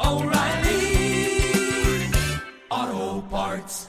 O'Reilly Auto Parts.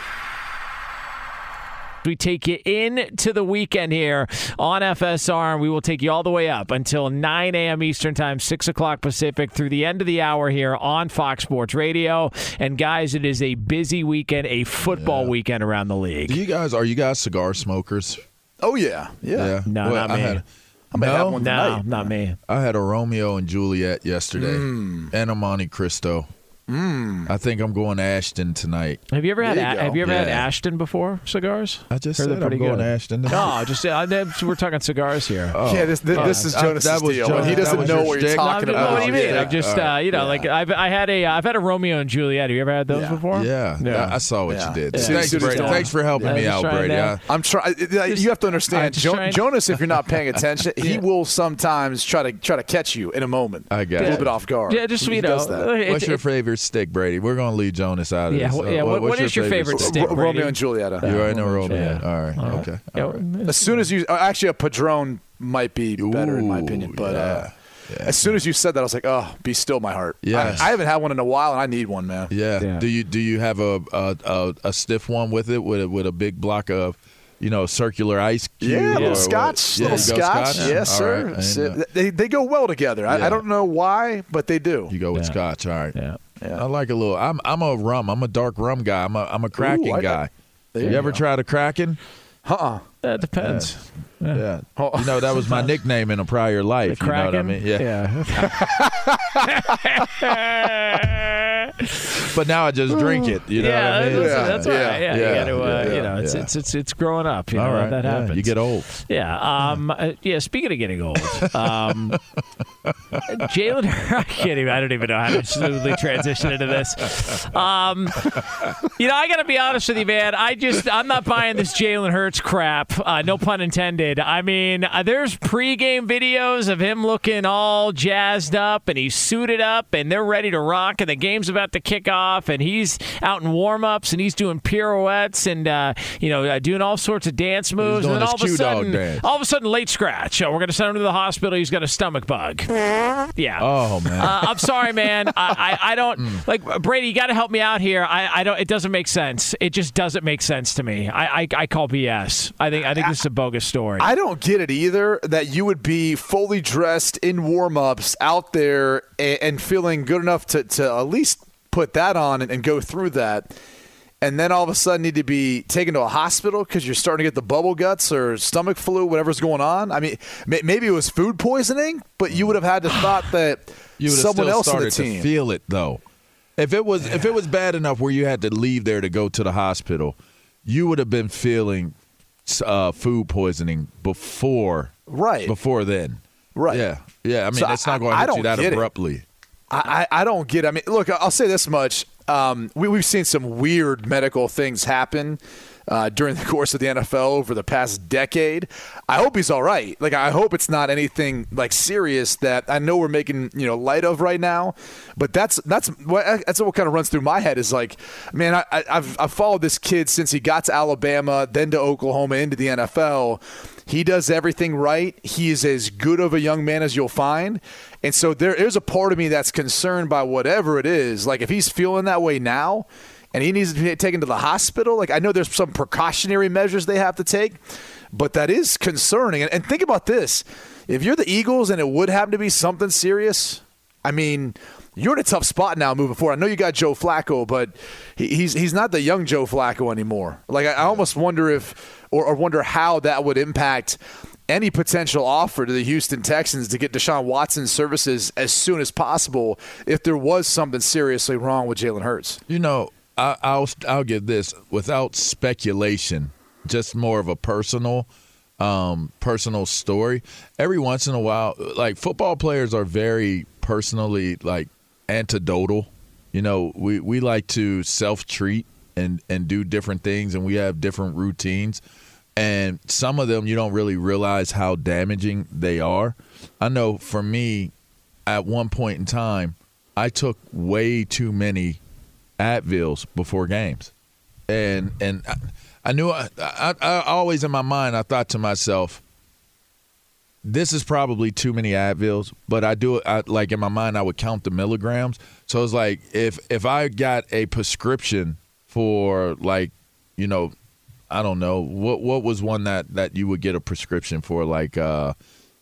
We take you into the weekend here on FSR, and we will take you all the way up until 9 a.m. Eastern Time, 6 o'clock Pacific, through the end of the hour here on Fox Sports Radio. And, guys, it is a busy weekend, a football weekend around the league. Are you guys cigar smokers? Oh, yeah. Yeah. No, well, not me. I had one tonight. I had a Romeo and Juliet yesterday and a Monte Cristo. I think I'm going to Ashton tonight. Have you ever had Ashton before? Cigars? I just said I'm going to Ashton. No, we're talking cigars here. Oh, yeah, this is Jonas' deal. He doesn't know what you're talking about. What do you mean? Yeah. I've had a Romeo and Juliet. Have you ever had those before? Yeah. I saw what you did. Thanks, Brady. Thanks for helping me out, Brady. I'm trying. You have to understand, Jonas. If you're not paying attention, he will sometimes try to catch you in a moment. I got a little bit off guard. Yeah, just what's your favorite stick, Brady? We're going to leave Jonas out of this. What is your favorite stick? Romeo and Juliet. You already know Romeo. All right. Okay. All right. As soon as you – actually, a Padron might be better in my opinion. But as soon as you said that, I was like, oh, be still my heart. Yes. I haven't had one in a while, and I need one, man. Yeah. Do you have a stiff one with it, with a big block of – circular ice cube. Yeah, a little scotch. Yes, sir. Right. They go well together. I don't know why, but they do. You go with scotch, all right. Yeah. I like a little. I'm a rum. I'm a dark rum guy. I'm a Kraken guy. You ever tried a Kraken? That depends. Yeah. That was my nickname in a prior life. The Kraken? You know what I mean? Yeah. But now I just drink it. You know what I mean? That's all right. It's growing up. All right. That happens. Yeah. You get old. Yeah. Speaking of getting old, Jalen Hurts. I don't even know how to smoothly transition into this. I got to be honest with you, man. I'm not buying this Jalen Hurts crap. No pun intended. I mean, there's pregame videos of him looking all jazzed up, and he's suited up, and they're ready to rock, and the game's about to kick off, and he's out in warm-ups, and he's doing pirouettes, and doing all sorts of dance moves, and then all of a sudden, late scratch. We're gonna send him to the hospital. He's got a stomach bug. Yeah. Oh man. I'm sorry, man. I don't like Brady. You got to help me out here. I don't. It doesn't make sense. It just doesn't make sense to me. I call BS. I think this is a bogus story. I don't get it either, that you would be fully dressed in warm-ups out there and feeling good enough to at least put that on and go through that. and then all of a sudden need to be taken to a hospital because you're starting to get the bubble guts or stomach flu, whatever's going on? I mean, maybe it was food poisoning, but you would have had to thought that someone else on the team to feel it, though. If it was bad enough where you had to leave there to go to the hospital, you would have been feeling food poisoning before then. Right. Yeah. I mean, so that's not going to hit you that abruptly. I don't get it. I mean, look, I'll say this much. We've seen some weird medical things happen during the course of the NFL over the past decade. I hope he's all right. Like, I hope it's not anything like serious that I know we're making light of right now. But that's what kind of runs through my head is like, man, I've followed this kid since he got to Alabama, then to Oklahoma, into the NFL. He does everything right. He is as good of a young man as you'll find. And so there is a part of me that's concerned by whatever it is. Like, if he's feeling that way now, and he needs to be taken to the hospital. Like, I know there's some precautionary measures they have to take, but that is concerning. And think about this. If you're the Eagles and it would happen to be something serious, I mean, you're in a tough spot now moving forward. I know you got Joe Flacco, but he's not the young Joe Flacco anymore. Like, I almost wonder if or wonder how that would impact any potential offer to the Houston Texans to get Deshaun Watson's services as soon as possible if there was something seriously wrong with Jalen Hurts. I'll give this without speculation, just more of a personal story. Every once in a while, like, football players are very personally, like, anecdotal. We like to self-treat and do different things, and we have different routines. And some of them you don't really realize how damaging they are. I know for me, at one point in time, I took way too many Advils before games, and I knew I always in my mind I thought to myself, this is probably too many Advils, but I do it like in my mind I would count the milligrams. So it's like if I got a prescription for I don't know what was one that you would get a prescription for, like I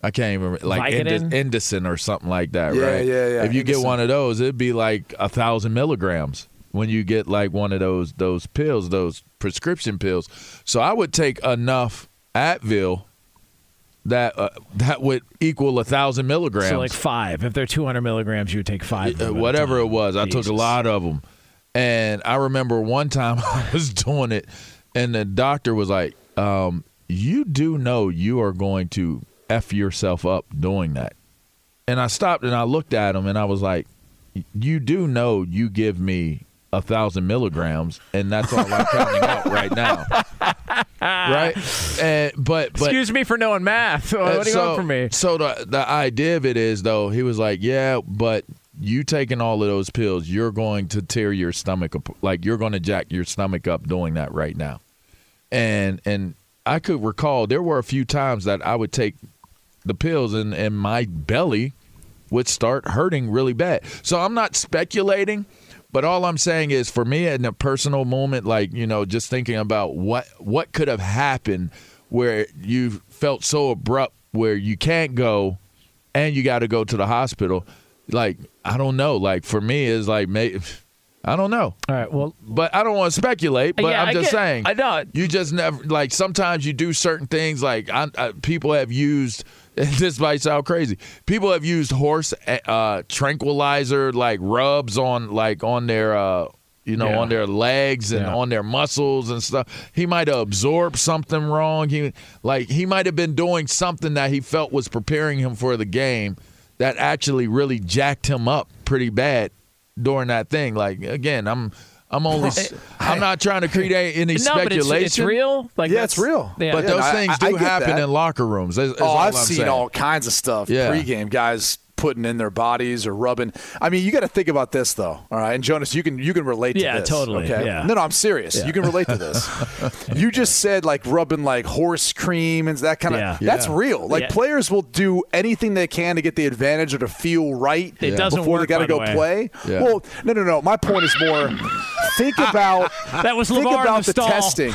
can't even – like Indocin or something like that, right? Yeah. If you get one of those, it'd be like 1,000 milligrams when you get like one of those pills, those prescription pills. So I would take enough Advil that would equal 1,000 milligrams. So like 5. If they're 200 milligrams, you would take 5. Whatever it was. I took a lot of them. And I remember one time I was doing it, and the doctor was like, you do know you are going to – F yourself up doing that. And I stopped and I looked at him and I was like, you do know you give me 1,000 milligrams and that's all I'm counting out right now. Right? But excuse me for knowing math. What do you want from me? So the idea of it is, though, he was like, yeah, but you taking all of those pills, you're going to tear your stomach up. Like, you're going to jack your stomach up doing that right now. And I could recall there were a few times that I would take the pills and my belly would start hurting really bad. So I'm not speculating, but all I'm saying is, for me, in a personal moment, like, just thinking about what could have happened where you felt so abrupt where you can't go and you got to go to the hospital. Like, I don't know. Like, for me, it's like maybe – I don't know. All right, well, but I don't want to speculate, but yeah, I'm just saying. I know. You just never, like, sometimes you do certain things, like people have used, this might sound crazy, people have used horse tranquilizer, like, rubs on their, on their legs and on their muscles and stuff. He might have absorbed something wrong. He might have been doing something that he felt was preparing him for the game that actually really jacked him up pretty bad during that thing. Like, again, I'm only I'm not trying to create any speculation. But it's real. Like, yeah, it's real. Yeah, but those things do happen in locker rooms. I've seen all kinds of stuff pregame, guys putting in their bodies or rubbing. I mean, you got to think about this, though. All right, and Jonas, you can relate to this. Totally, okay? Yeah, totally. No, I'm serious. Yeah. You can relate to this. You just said, like, rubbing like horse cream and that kind of. Yeah. That's real. Like, players will do anything they can to get the advantage or to feel right. It doesn't work before they got to go play. Yeah. Well, no. My point is more think about that was LeVar think about the testing.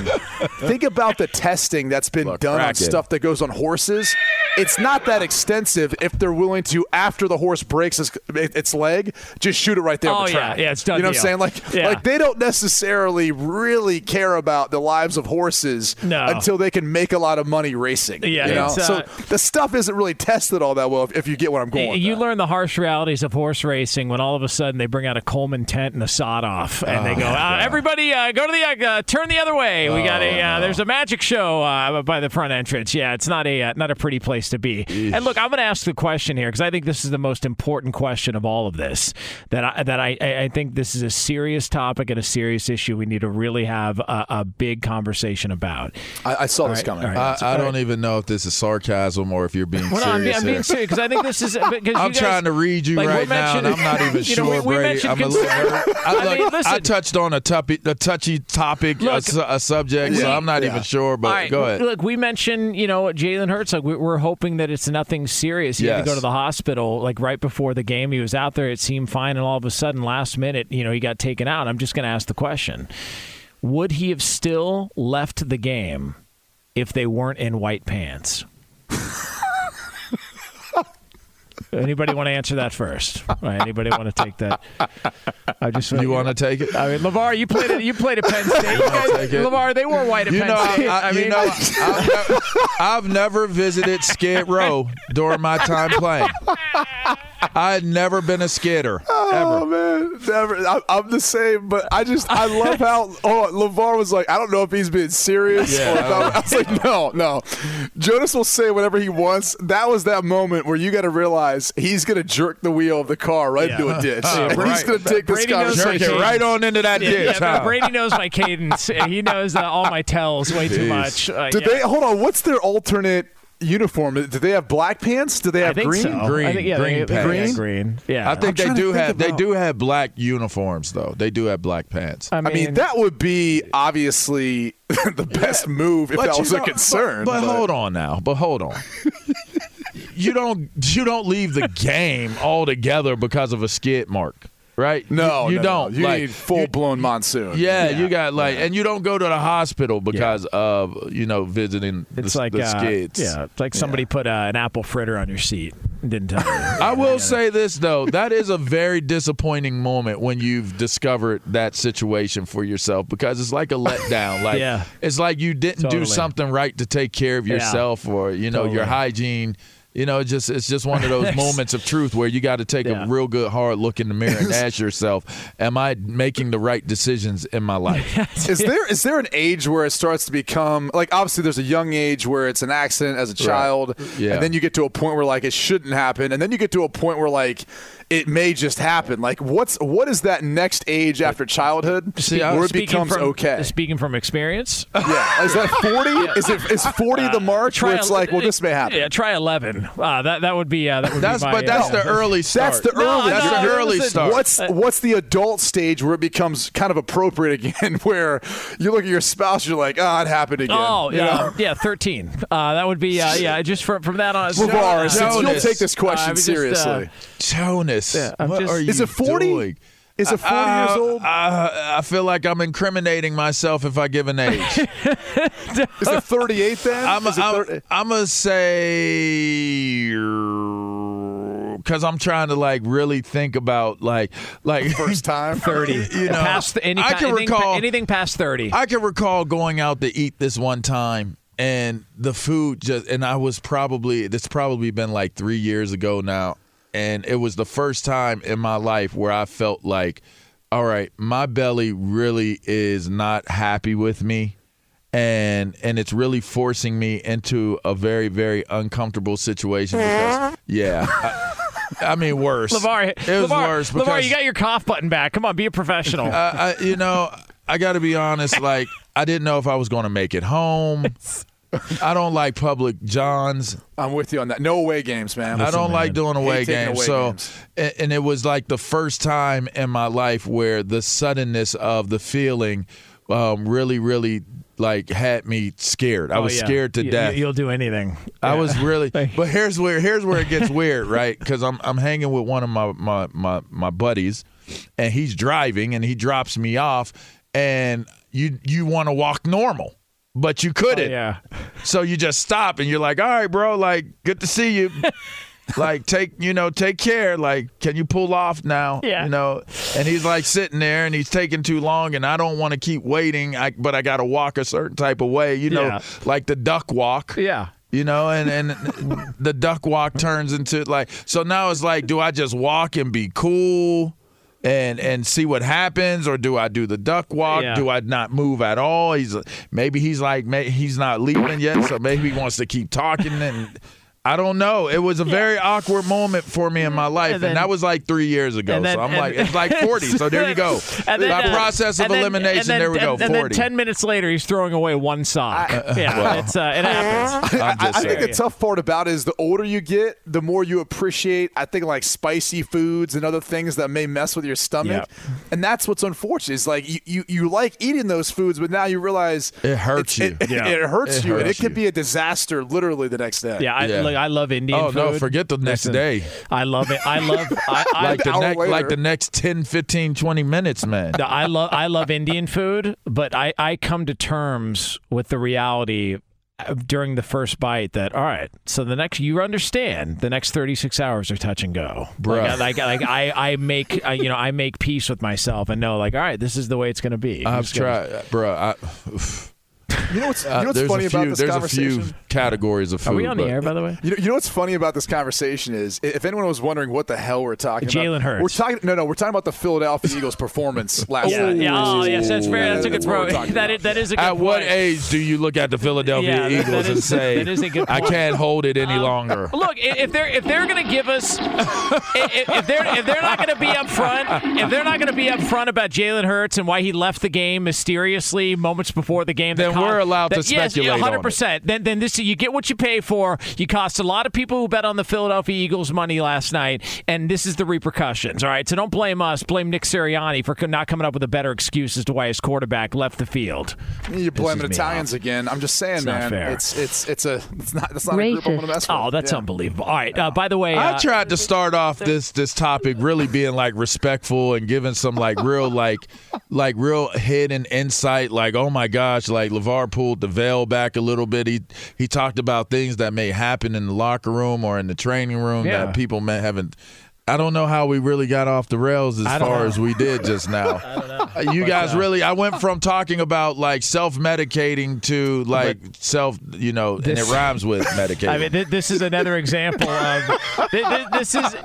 Think about the testing that's been done on stuff that goes on horses. It's not that extensive if they're willing to, after the horse breaks its leg, just shoot it right there on the track. Yeah, it's done. You know what I'm saying? Like they don't necessarily really care about the lives of horses until they can make a lot of money racing. Yeah, you know? So the stuff isn't really tested all that well, if you get what I'm going with. You learn the harsh realities of horse racing when all of a sudden they bring out a Coleman tent and a sod off, and they go, everybody go to the turn the other way. We got there's a magic show by the front entrance. Yeah, it's not a pretty place to be. Eesh. And look, I'm going to ask the question here because I think this is the most important question of all of this. That I think this is a serious topic and a serious issue we need to really have a big conversation about. I saw this coming. I don't even know if this is sarcasm or if you're being serious. I'm being serious because I think this is. I'm trying to read you right now, and I'm not even sure, Brady. I'm a little hurt. I touched on a touchy topic, a subject, so I'm not even sure. But go ahead. Look, we mentioned Jalen Hurts. Like we're hoping that it's nothing serious. He had to go to the hospital right before the game. He was out there. It seemed fine. And all of a sudden, last minute, he got taken out. I'm just going to ask the question. Would he have still left the game if they weren't in white pants? Anybody want to answer that first? Right, anybody want to take that? You want to take it? I mean, LeVar, you played at Penn State. LeVar, they wore white at Penn State. I've never visited Skid Row during my time playing. I've never been a skidder. Oh, man. Never. I'm the same, but I love how LeVar was like, I don't know if he's being serious. Yeah, I was like, no. Jonas will say whatever he wants. That was that moment where you got to realize he's going to jerk the wheel of the car right into a ditch. He's going to take this conversation right on into that ditch. Yeah, Brady knows my cadence. He knows all my tells way too much. Hold on. What's their alternate uniform? Do they have black pants? Do they have green? So. Green. I think, green pants. Green. Yeah. I think they do have black uniforms though. They do have black pants. I mean that would be obviously the best move if that was a concern. But hold on now. You don't leave the game altogether because of a skid mark. Right? No, you don't. No. You need full-blown monsoon. Yeah, you got and you don't go to the hospital because of, visiting the skids. Yeah, it's like somebody put an apple fritter on your seat and didn't tell you. I will say this, though. That is a very disappointing moment when you've discovered that situation for yourself because it's like a letdown. It's like you didn't do something right to take care of yourself or, your hygiene. It's just one of those moments of truth where you got to take a real good hard look in the mirror and ask yourself, am I making the right decisions in my life? Is there an age where it starts to become obviously there's a young age where it's an accident as a child, and then you get to a point where it shouldn't happen, and then you get to a point where it may just happen. What is that next age after childhood where it becomes okay? Speaking from experience? Yeah. Is that 40? Is 40 the mark where it's this may happen? Yeah, try 11. That would be that would be my... But that's the early start. That's the early start. What's the adult stage where it becomes kind of appropriate again, where you look at your spouse, you're like, it happened again. Oh, yeah. Yeah, 13. That would be, just from that on. LeVar, since you'll take this question seriously. Jonas. Yeah, is it 40? Doing? Is it 40 years old? I feel like I'm incriminating myself if I give an age. Is it 38 then? I'm going to say because I'm trying to really think about first time 30. Past anything past 30. I can recall going out to eat this one time. And the food it's probably been 3 years ago now. And it was the first time in my life where I felt like, all right, my belly really is not happy with me. And it's really forcing me into a very, very uncomfortable situation. Because, worse. LeVar, worse. Because, LeVar, you got your cough button back. Come on, be a professional. I got to be honest. I didn't know if I was going to make it home. I don't like public Johns. I'm with you on that. No away games, man. Listen, I don't like doing away games. And it was the first time in my life where the suddenness of the feeling really, really had me scared. I was scared to death. You'll do anything. I was really. But here's where it gets weird, right? Because I'm hanging with one of my buddies. and he's driving and he drops me off, and you want to walk normal, but you couldn't. Oh, yeah. So you just stop and you're like, all right, bro, like, good to see you. Like, take care. Like, can you pull off now? Yeah. You know, and he's like sitting there and he's taking too long and I don't want to keep waiting, but I got to walk a certain type of way, like the duck walk. Yeah. You know, and the duck walk turns into like, so now it's like, do I just walk and be cool and see what happens, or do I do the duck walk? Yeah. Do I not move at all? Maybe he's not leaving yet, so maybe he wants to keep talking, and I don't know. It was a very awkward moment for me in my life, and that was like 3 years ago. Then, so I'm like, it's like 40, so there you go. By process of elimination, there we go, 40. And then 10 minutes later, he's throwing away one sock. It happens. I think the tough part about it is the older you get, the more you appreciate, I think, like spicy foods and other things that may mess with your stomach. Yeah. And that's what's unfortunate. It's like you like eating those foods, but now you realize it hurts you. It hurts you, and it could be a disaster literally the next day. I love Indian food. Oh, no, forget the next day. I love it. Like the next 10, 15, 20 minutes, man. No, I love Indian food, but I come to terms with the reality during the first bite that, all right, so the next 36 hours are touch and go. Bruh. I make peace with myself and know, like, all right, this is the way it's going to be. You know what's funny about this conversation? There's a few categories of food. Are we on the air, by the way? You know what's funny about this conversation is, if anyone was wondering what the hell we're talking about. Jalen Hurts. We're talking about the Philadelphia Eagles' performance last night. Yeah. Oh, yes, that's fair. That's a good point. That is a good point. At what age do you look at the Philadelphia Eagles and say, that is a good point, I can't hold it any longer? Look, if they're going to give us – if they're not going to be up front, about Jalen Hurts and why he left the game mysteriously moments before the game, then we're allowed to speculate on it. 100%. Then this, you get what you pay for. You cost a lot of people who bet on the Philadelphia Eagles money last night, and this is the repercussions, all right? So don't blame us. Blame Nick Sirianni for not coming up with a better excuse as to why his quarterback left the field. You're blaming Italians again. I'm just saying, man. It's not a group I want to mess with. Oh, that's unbelievable. All right, by the way. I tried to start off this topic really being, like, respectful and giving some, like, real hidden insight, like, oh, my gosh, like, LeVar pulled the veil back a little bit. He talked about things that may happen in the locker room or in the training room that people may haven't. I don't know how we really got off the rails as far as we did just now. I don't know. You guys really – I went from talking about, like, self-medicating to, like, and it rhymes with medicating. I mean, this is another example of – this is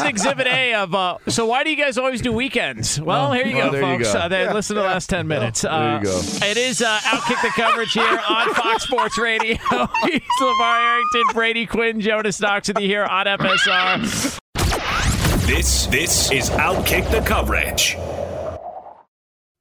Exhibit A of so why do you guys always do weekends? Well, here you go, folks. You go. Listen to the last 10 minutes. There you go. It is Outkick the Coverage here on Fox Sports Radio. He's LeVar Arrington, Brady Quinn, Jonas Knox, and the hero on FSR. This is Outkick the Coverage.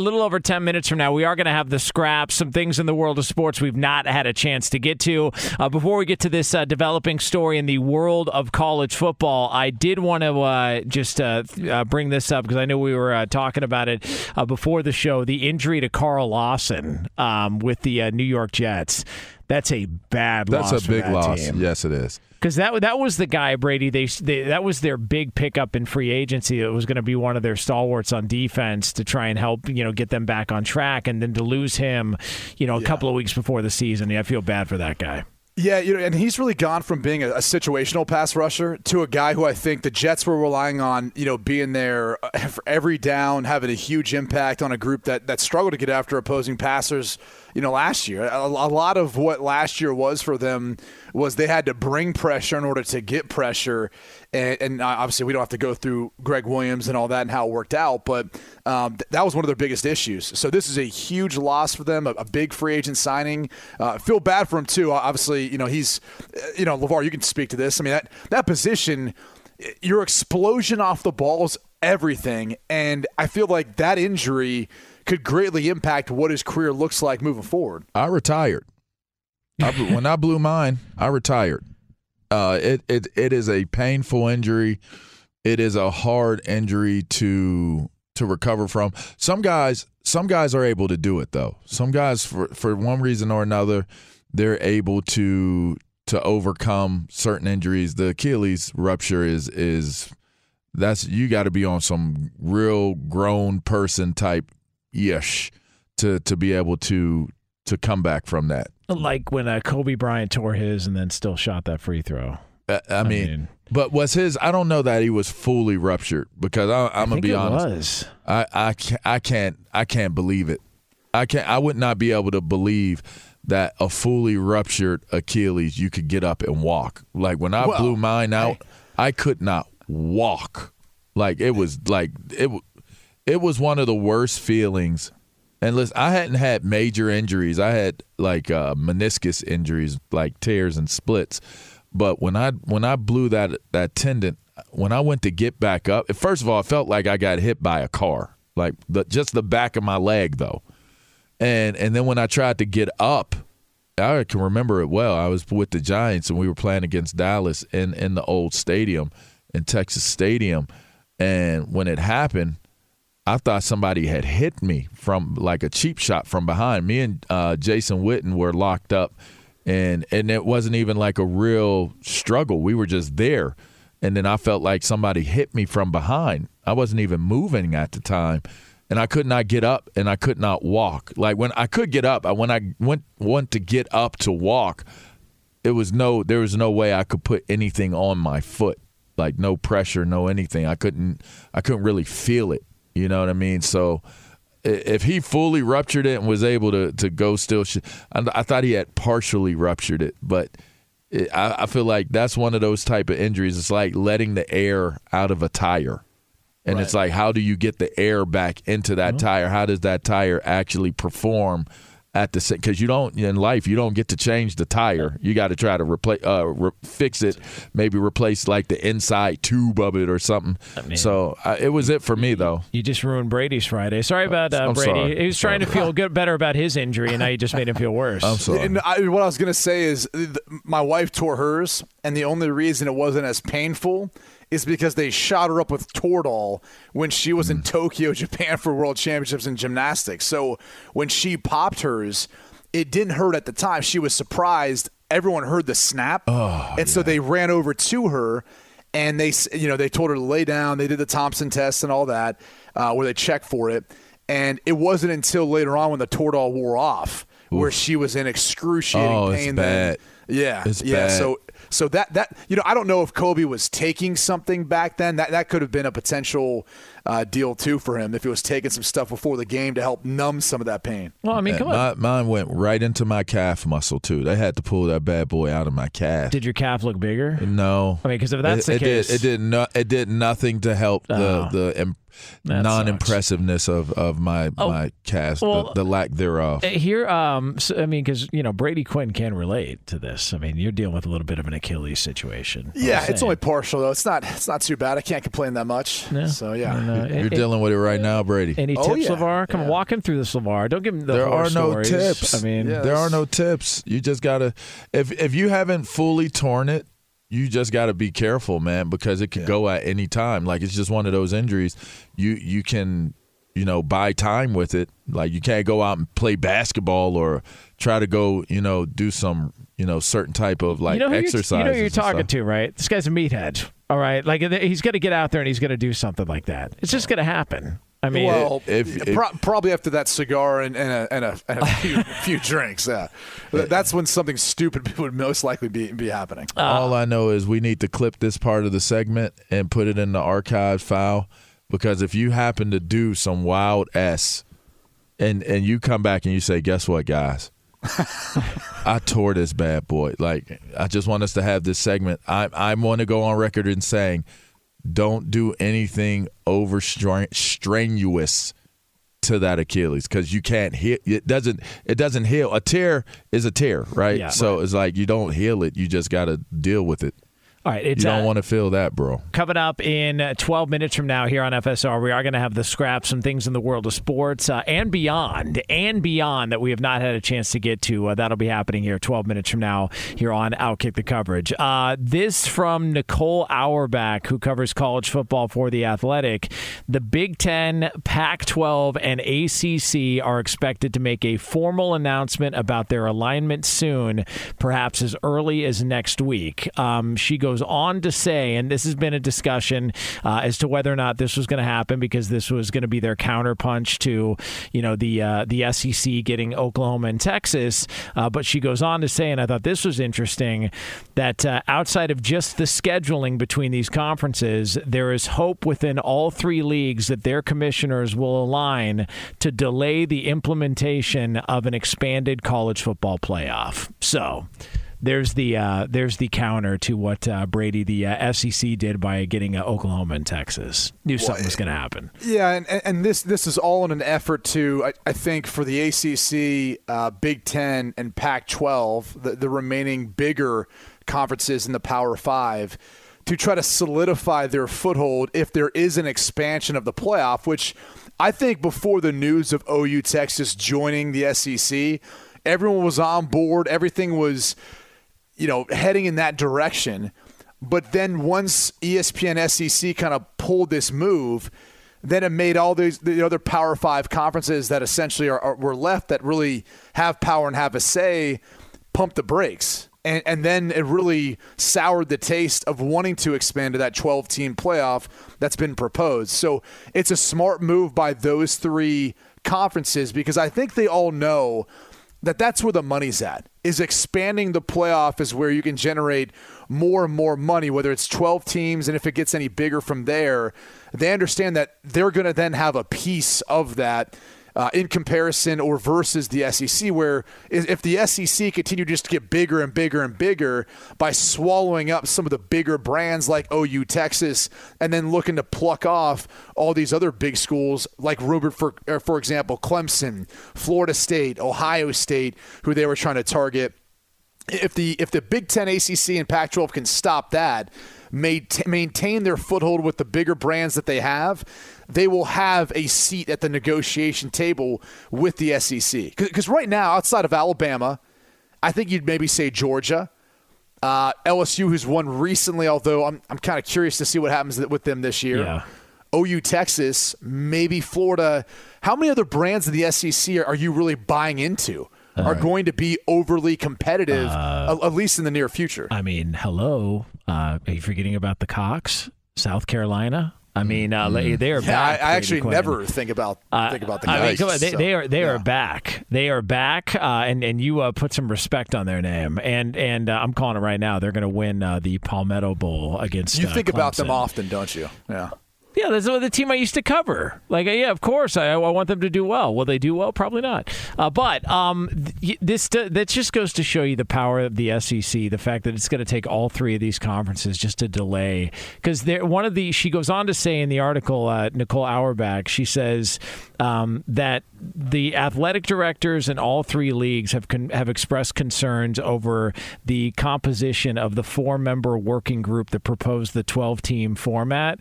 A little over 10 minutes from now, we are going to have the scraps, some things in the world of sports we've not had a chance to get to. Before we get to this developing story in the world of college football, I did want to just bring this up because I know we were talking about it before the show, the injury to Carl Lawson with the New York Jets. That's a bad loss. That's a big loss. Team. Yes, it is. Because that was the guy, Brady. They that was their big pickup in free agency. It was going to be one of their stalwarts on defense to try and help get them back on track, and then to lose him, a couple of weeks before the season. Yeah, I feel bad for that guy. Yeah, and he's really gone from being a situational pass rusher to a guy who I think the Jets were relying on, being there for every down, having a huge impact on a group that struggled to get after opposing passers, last year. A lot of what last year was for them was they had to bring pressure in order to get pressure. And obviously we don't have to go through Greg Williams and all that and how it worked out, but that was one of their biggest issues. So this is a huge loss for them, a big free agent signing. Feel bad for him too. Obviously, he's, LeVar, you can speak to this. I mean, that position, your explosion off the ball is everything. And I feel like that injury could greatly impact what his career looks like moving forward. I retired. When I blew mine, I retired. It is a painful injury. It is a hard injury to recover from. Some guys are able to do it though. Some guys for one reason or another, they're able to overcome certain injuries. The Achilles rupture is that's you got to be on some real grown person type ish to be able to come back from that. Like when Kobe Bryant tore his and then still shot that free throw. I mean, but was his – I don't know that he was fully ruptured because I'm going to be honest. I think it was. I can't believe it. I would not be able to believe that a fully ruptured Achilles, you could get up and walk. Like when I blew mine out, I could not walk. Like it was it was one of the worst feelings. And listen, I hadn't had major injuries. I had like meniscus injuries, like tears and splits. But when I blew that tendon, when I went to get back up, first of all, it felt like I got hit by a car, like just the back of my leg though. And then when I tried to get up, I can remember it well. I was with the Giants and we were playing against Dallas in the old stadium, in Texas Stadium. And when it happened, I thought somebody had hit me from like a cheap shot from behind. Me and Jason Witten were locked up, and it wasn't even like a real struggle. We were just there, and then I felt like somebody hit me from behind. I wasn't even moving at the time, and I could not get up, and I could not walk. Like when I could get up, when I went to get up to walk, there was no way I could put anything on my foot, like no pressure, no anything. I couldn't really feel it. You know what I mean? So if he fully ruptured it and was able to go still, I thought he had partially ruptured it, but I feel like that's one of those type of injuries. It's like letting the air out of a tire. And right. It's like, how do you get the air back into that mm-hmm. tire? How does that tire actually perform at the same? Because you don't, in life, you don't get to change the tire. You got to try to replace, fix it, maybe replace like the inside tube of it or something. I mean, so it was it for me, though. You just ruined Brady's Friday. Sorry about Brady. Sorry. He was trying to feel better about his injury, and now you just made him feel worse. I'm sorry. And what I was going to say is my wife tore hers, and the only reason it wasn't as painful is because they shot her up with Toradol when she was in Tokyo, Japan for World Championships in gymnastics. So when she popped hers, it didn't hurt at the time. She was surprised. Everyone heard the snap. So they ran over to her and they told her to lay down. They did the Thompson test and all that where they checked for it. And it wasn't until later on when the Toradol wore off where she was in excruciating pain. It's bad. Bad. So that I don't know if Kobe was taking something back then. That could have been a potential deal too for him if he was taking some stuff before the game to help numb some of that pain. Well, I mean, come on. Mine went right into my calf muscle too. They had to pull that bad boy out of my calf. Did your calf look bigger? No. I mean, because if that's the case, it did nothing to help the non-impressiveness of my cast, the lack thereof. Here, because Brady Quinn can relate to this. I mean, you're dealing with a little bit of an Achilles situation. Yeah, it's only partial though. It's not too bad. I can't complain that much. No. So yeah, you're dealing with it right now, Brady. Any tips, LeVar? Come walk him through this, LeVar. Don't give him there are no stories. Tips. I mean, there are no tips. You just gotta if you haven't fully torn it. You just got to be careful, man, because it could go at any time. Like, it's just one of those injuries. You can, buy time with it. Like, you can't go out and play basketball or try to go, do some, certain type of, like, exercises. You know who you're talking to, right? This guy's a meathead, all right? Like, he's going to get out there and he's going to do something like that. It's just going to happen. I mean, probably after that cigar and a few drinks. Yeah. That's when something stupid would most likely be happening. All I know is we need to clip this part of the segment and put it in the archive file, because if you happen to do some wild ass and you come back and you say, guess what, guys? I tore this bad boy. Like, I just want us to have this segment. I want to go on record in saying, don't do anything over strenuous to that Achilles, because you can't heal. It doesn't heal. A tear is a tear, right? Yeah, so it's like you don't heal it. You just got to deal with it. All right, you don't want to feel that, bro. Coming up in 12 minutes from now here on FSR, we are going to have the scrap, some things in the world of sports and beyond that we have not had a chance to get to. That'll be happening here 12 minutes from now here on Outkick the Coverage. This from Nicole Auerbach, who covers college football for The Athletic. The Big Ten, Pac-12, and ACC are expected to make a formal announcement about their alignment soon, perhaps as early as next week. She goes on to say, and this has been a discussion as to whether or not this was going to happen, because this was going to be their counterpunch to, the SEC getting Oklahoma and Texas. But she goes on to say, and I thought this was interesting, that outside of just the scheduling between these conferences, there is hope within all three leagues that their commissioners will align to delay the implementation of an expanded college football playoff. So There's the counter to what Brady, the SEC, did by getting Oklahoma and Texas. Knew something was going to happen. Yeah, and this is all in an effort to, I think, for the ACC, Big Ten, and Pac-12, the remaining bigger conferences in the Power Five, to try to solidify their foothold if there is an expansion of the playoff, which I think before the news of OU Texas joining the SEC, everyone was on board. Everything was heading in that direction. But then once ESPN SEC kind of pulled this move, then it made all these the other Power Five conferences that essentially were left that really have power and have a say pump the brakes. And then it really soured the taste of wanting to expand to that 12-team playoff that's been proposed. So it's a smart move by those three conferences, because I think they all know that's where the money's at, is expanding the playoff is where you can generate more and more money, whether it's 12 teams, and if it gets any bigger from there, they understand that they're going to then have a piece of that in comparison or versus the SEC, where if the SEC continued just to get bigger and bigger and bigger by swallowing up some of the bigger brands like OU Texas and then looking to pluck off all these other big schools like rumored for example, Clemson, Florida State, Ohio State, who they were trying to target. If the Big Ten, ACC, and Pac-12 can stop that, maintain their foothold with the bigger brands that they have, they will have a seat at the negotiation table with the SEC. Because right now, outside of Alabama, I think you'd maybe say Georgia, LSU, who's won recently, although I'm kind of curious to see what happens with them this year. Yeah. OU, Texas, maybe Florida. How many other brands of the SEC are you really buying into? Are going to be overly competitive, at least in the near future. I mean, hello. Are you forgetting about the Cox, South Carolina? I mean, they are back. I actually never think about the Cox. I mean, come on, they are back. They are back, and you put some respect on their name. And I'm calling it right now. They're going to win the Palmetto Bowl against You think about them often, don't you? Yeah. Yeah, that's the team I used to cover. Like, yeah, of course, I want them to do well. Will they do well? Probably not. But that just goes to show you the power of the SEC, the fact that it's going to take all three of these conferences just to delay. Because one of the, she goes on to say in the article, Nicole Auerbach, she says that the athletic directors in all three leagues have expressed concerns over the composition of the four-member working group that proposed the 12-team format,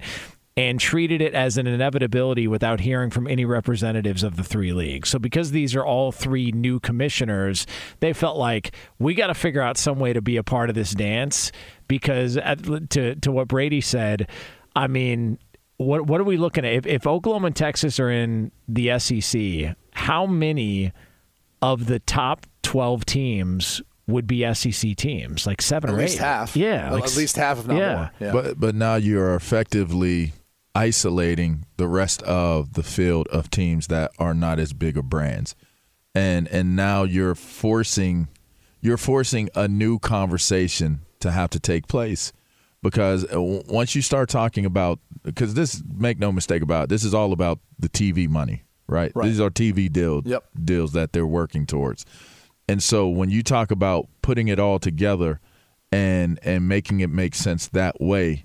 and treated it as an inevitability without hearing from any representatives of the three leagues. So because these are all three new commissioners, they felt like, we got to figure out some way to be a part of this dance, because to what Brady said, I mean, what are we looking at? If Oklahoma and Texas are in the SEC, how many of the top 12 teams would be SEC teams? Like seven or eight? At least half. Yeah. At least half, if not more. Yeah. But now you are effectively isolating the rest of the field of teams that are not as big of brands, and now you're forcing a new conversation to have to take place, because once you start talking about, because this, make no mistake about it, this is all about the TV money, right? These are TV deals that they're working towards, and so when you talk about putting it all together and making it make sense that way.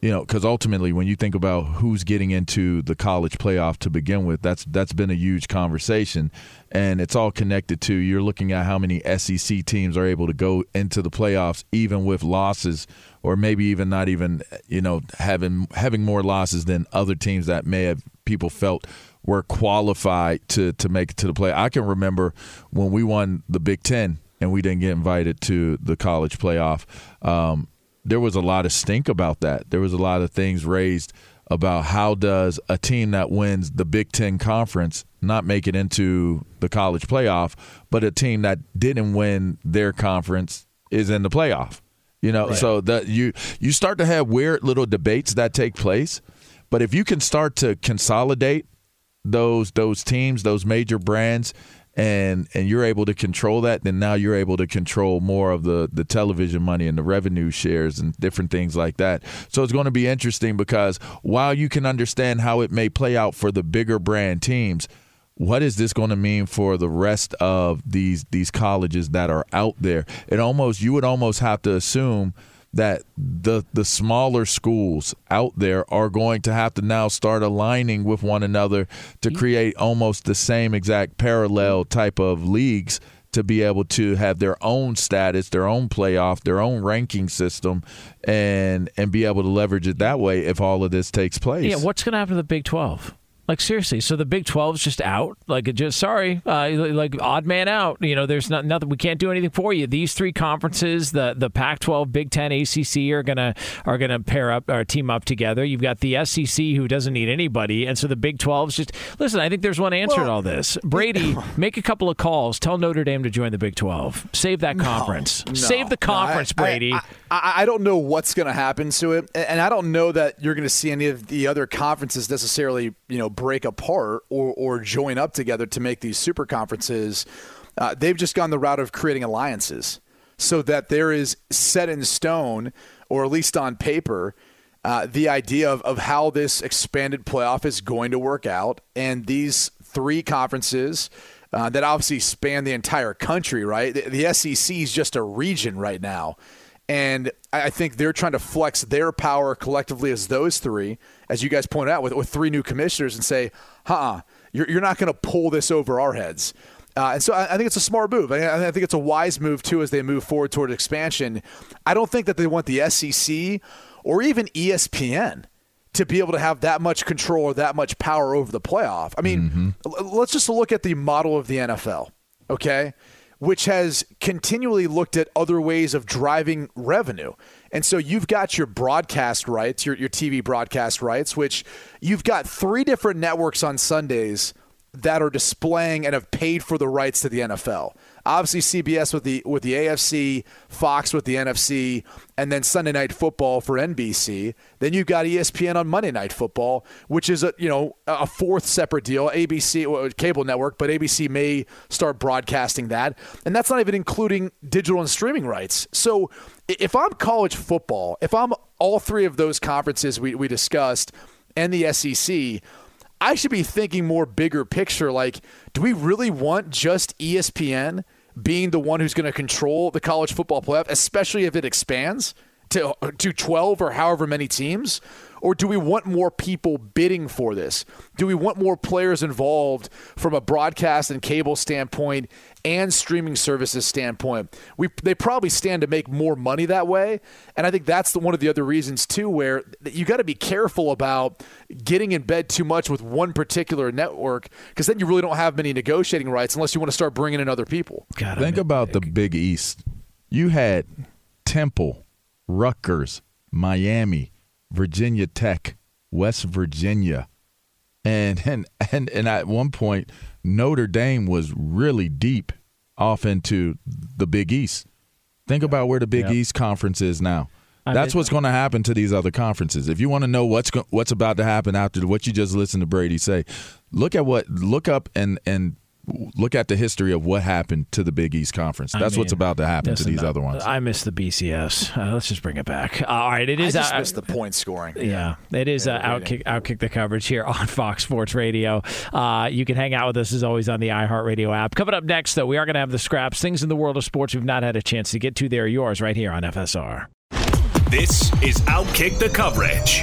You know, because ultimately, when you think about who's getting into the college playoff to begin with, that's been a huge conversation, and it's all connected to, you're looking at how many SEC teams are able to go into the playoffs, even with losses, or maybe even not even, you know, having more losses than other teams that may have people felt were qualified to make it to the play. I can remember when we won the Big Ten and we didn't get invited to the college playoff. There was a lot of stink about that. There was a lot of things raised about, how does a team that wins the Big Ten Conference not make it into the college playoff, but a team that didn't win their conference is in the playoff? You know, so that you start to have weird little debates that take place. But if you can start to consolidate those teams, those major brands, and you're able to control that, then now you're able to control more of the television money and the revenue shares and different things like that. So it's going to be interesting, because while you can understand how it may play out for the bigger brand teams, what is this going to mean for the rest of these colleges that are out there? It almost, you would almost have to assume that the smaller schools out there are going to have to now start aligning with one another to create almost the same exact parallel type of leagues to be able to have their own status, their own playoff, their own ranking system, and be able to leverage it that way if all of this takes place. Yeah, what's going to happen to the Big 12? Like, seriously, so the Big 12's just out? Like, just, sorry, like, odd man out. You know, there's nothing, we can't do anything for you. These three conferences, the Pac-12, Big Ten, ACC, are gonna pair up or team up together. You've got the SEC, who doesn't need anybody, and so the Big 12's just, listen, I think there's one answer to all this. Brady, make a couple of calls. Tell Notre Dame to join the Big 12. Save that conference. Save the conference, Brady. I don't know what's going to happen to it, and I don't know that you're going to see any of the other conferences necessarily, you know, break apart or join up together to make these super conferences. They've just gone the route of creating alliances so that there is set in stone, or at least on paper, the idea of how this expanded playoff is going to work out. And these three conferences that obviously span the entire country, right? The SEC is just a region right now. And I think they're trying to flex their power collectively as those three, as you guys pointed out, with three new commissioners and say, you're not going to pull this over our heads. And so I think it's a smart move. I think it's a wise move, too, as they move forward toward expansion. I don't think that they want the SEC or even ESPN to be able to have that much control or that much power over the playoff. I mean, let's just look at the model of the NFL, okay, which has continually looked at other ways of driving revenue. And so you've got your broadcast rights, your TV broadcast rights, which you've got three different networks on Sundays that are displaying and have paid for the rights to the NFL. Obviously, CBS with the AFC, Fox with the NFC, and then Sunday Night Football for NBC. Then you've got ESPN on Monday Night Football, which is a fourth separate deal. ABC, cable network, but ABC may start broadcasting that, and that's not even including digital and streaming rights. So, if I'm college football, if I'm all three of those conferences we discussed, and the SEC, I should be thinking more bigger picture. Like, do we really want just ESPN being the one who's going to control the college football playoff, especially if it expands to 12 or however many teams? Or do we want more people bidding for this? Do we want more players involved from a broadcast and cable standpoint and streaming services standpoint? They probably stand to make more money that way. And I think that's one of the other reasons, too, where you got to be careful about getting in bed too much with one particular network, because then you really don't have many negotiating rights unless you want to start bringing in other people. God, think about the Big East. You had Temple, Rutgers, Miami, Virginia Tech, West Virginia, and at one point Notre Dame was really deep off into the Big East. Think about where the Big East Conference is now. That's what's going to happen to these other conferences. If you want to know what's about to happen after what you just listened to Brady say, look up and look at the history of what happened to the Big East Conference. That's what's about to happen to these other ones. I miss the BCS. Let's just bring it back. All right, it is. I just miss the point scoring. Yeah. It is outkick the coverage here on Fox Sports Radio. You can hang out with us as always on the iHeartRadio app. Coming up next, though, we are going to have the scraps, things in the world of sports we've not had a chance to get to. They're yours right here on FSR. This is Outkick the Coverage.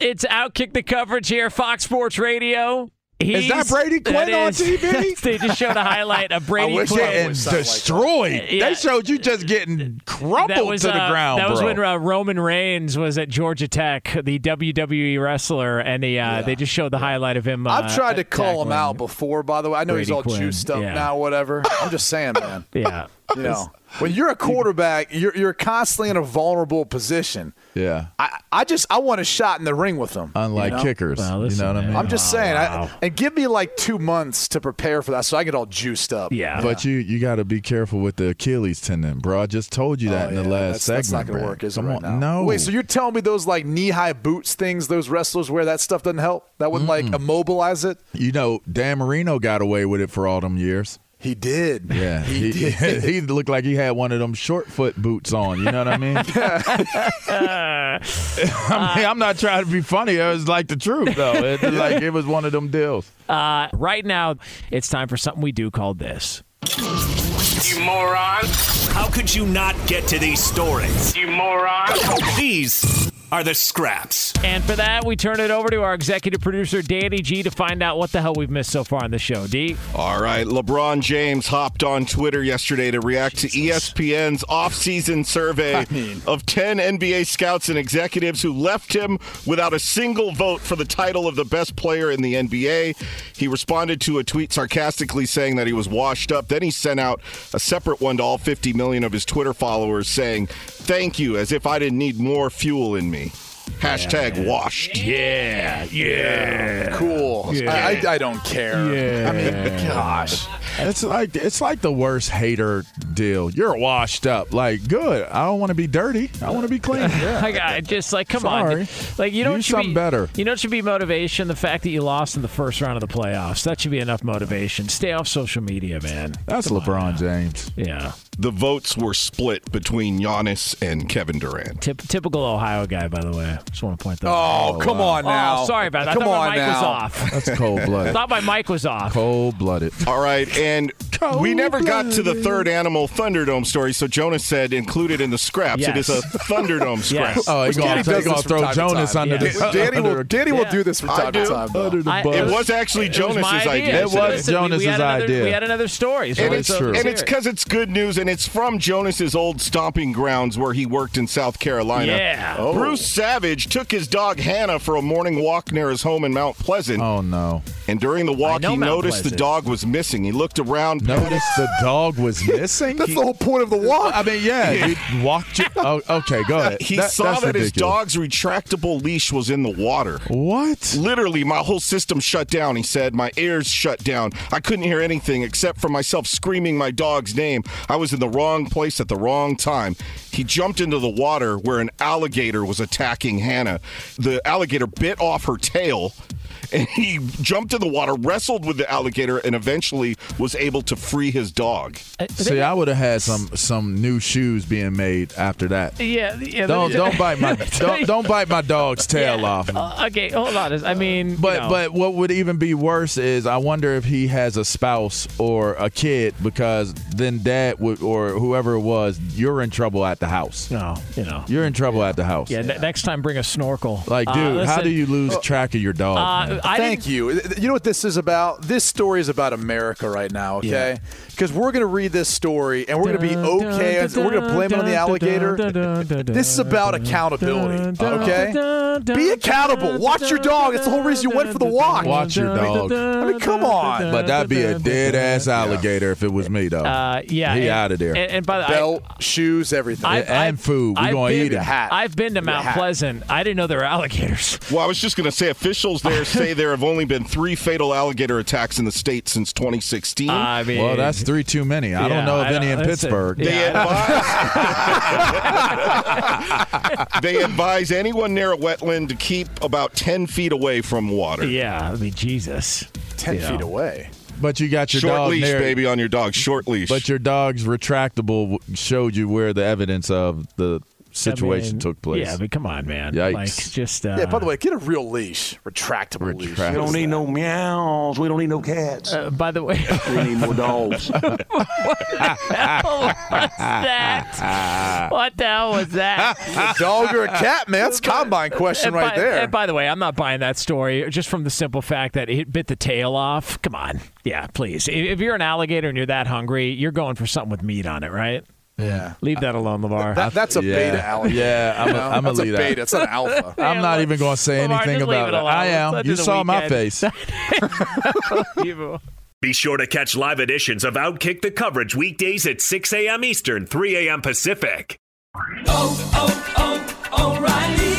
It's Outkick the Coverage here, Fox Sports Radio. Is that Brady Quinn on TV? They just showed a highlight of Brady Quinn. I wish it was destroyed. Like yeah. They showed you just getting crumbled to the ground, That was when Roman Reigns was at Georgia Tech, the WWE wrestler, and they just showed the highlight of him. I've tried to call him out before, by the way. I know he's all juiced up now, whatever. I'm just saying, man. Yeah. You know, when you're a quarterback, you're constantly in a vulnerable position. Yeah, I want a shot in the ring with them. Unlike kickers, listen, you know what I mean. I'm just saying, and give me like 2 months to prepare for that, so I get all juiced up. Yeah, but you got to be careful with the Achilles tendon, bro. I just told you that in the last segment. That's not gonna work, is it? Right now? No. Wait, so you're telling me those like knee-high boots things those wrestlers wear, that stuff doesn't help? That wouldn't like immobilize it? You know, Dan Marino got away with it for all them years. He did. Yeah, he did. He looked like he had one of them short foot boots on. You know what I mean? I'm not trying to be funny. It was like the truth, though. It was one of them deals. Right now, it's time for something we do called this. You moron. How could you not get to these stories? You moron. These are the scraps. And for that, we turn it over to our executive producer, Danny G, to find out what the hell we've missed so far on the show. D? All right. LeBron James hopped on Twitter yesterday to react to ESPN's off-season survey of 10 NBA scouts and executives who left him without a single vote for the title of the best player in the NBA. He responded to a tweet sarcastically saying that he was washed up. Then he sent out a separate one to all 50 million of his Twitter followers saying, "Thank you, as if I didn't need more fuel in me." Hashtag washed. Yeah. Cool. Yeah. I don't care. Yeah. I mean, gosh. It's like the worst hater deal. You're washed up. Like, good. I don't want to be dirty. I want to be clean. Yeah. Come on. Like, you know what should be better. You know what should be motivation? The fact that you lost in the first round of the playoffs. That should be enough motivation. Stay off social media, man. That's LeBron James. Yeah. The votes were split between Giannis and Kevin Durant. Typical Ohio guy, by the way. Just want to point that out. Oh, come on now. Oh, sorry about that. Come on now. I thought my mic was off. That's cold-blooded. I thought my mic was off. Cold-blooded. All right, and we never got to the third Animal Thunderdome story, so Jonas said included in the scraps. Yes. It is a Thunderdome scrap. Yes. Oh, he's going to throw Jonas under the Danny will do this from time to time. It was actually Jonas's idea. It was Jonas's idea. We had another story. And it's because it's good news, and it's from Jonas's old stomping grounds where he worked in South Carolina. Yeah. Oh. Bruce Savage took his dog Hannah for a morning walk near his home in Mount Pleasant. Oh, no. And during the walk, he noticed the dog was missing. He looked around. Noticed the dog was missing? That's the whole point of the walk. I mean, you walked – oh, okay, go ahead. He saw that ridiculous. His dog's retractable leash was in the water. What? Literally, my whole system shut down, he said. My ears shut down. I couldn't hear anything except for myself screaming my dog's name. I was in the wrong place at the wrong time. He jumped into the water where an alligator was attacking Hannah. The alligator bit off her tail. And he jumped in the water, wrestled with the alligator, and eventually was able to free his dog. See, I would have had some new shoes being made after that. Yeah. Don't bite my don't bite my dog's tail off. Okay, hold on. I mean, but what would even be worse is I wonder if he has a spouse or a kid, because then dad would, or whoever it was, you're in trouble at the house. You're in trouble at the house. Yeah. Next time, bring a snorkel. Like, dude, listen, how do you lose track of your dog? Thank you. You know what this is about? This story is about America right now, okay? Because we're going to read this story, and we're going to be okay. We're going to blame it on the alligator. This is about accountability, okay? Be accountable. Watch your dog. That's the whole reason you went for the walk. Watch your dog. I mean, come on. But that'd be a dead-ass alligator if it was me, though. He out of there. And by the belt, shoes, everything. And food. We're going to eat it. I've been to Mount Pleasant. I didn't know there were alligators. Well, I was just going to say, officials there say there have only been 3 fatal alligator attacks in the state since 2016. I mean, well, that's 3 too many. I don't know of any in Pittsburgh. They advise anyone near a wetland to keep about 10 feet away from water. Yeah, I mean, Jesus. 10 feet away. But you got your short dog leash, there. Baby, on your dog. Short leash. But your dog's retractable showed you where the evidence of the situation took place. Yeah, but come on, man. Yikes. Like, just, by the way, get a real leash. Retractable leash. We don't need no meows. We don't need no cats. By the way. We need more dogs. What the hell was that? What the hell was that? A dog or a cat, man? That's a combine question right there. And by the way, I'm not buying that story just from the simple fact that it bit the tail off. Come on. Yeah, please. If you're an alligator and you're that hungry, you're going for something with meat on it, right? Yeah, leave that alone, LeVar. That's a beta alligator. Yeah, I'm a leader. That's a beta. It's an alpha. I'm not even going to say anything about it. I am. You saw my face. Be sure to catch live editions of Outkick the Coverage weekdays at 6 a.m. Eastern, 3 a.m. Pacific. O'Reilly.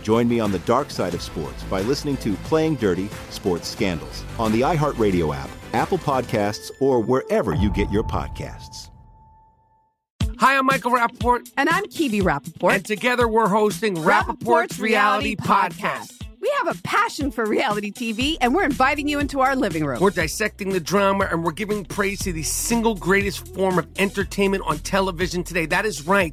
Join me on the dark side of sports by listening to Playing Dirty Sports Scandals on the iHeartRadio app, Apple Podcasts, or wherever you get your podcasts. Hi, I'm Michael Rappaport. And I'm Kiwi Rappaport. And together we're hosting Rappaport's Reality Podcast. We have a passion for reality TV, and we're inviting you into our living room. We're dissecting the drama, and we're giving praise to the single greatest form of entertainment on television today. That is right.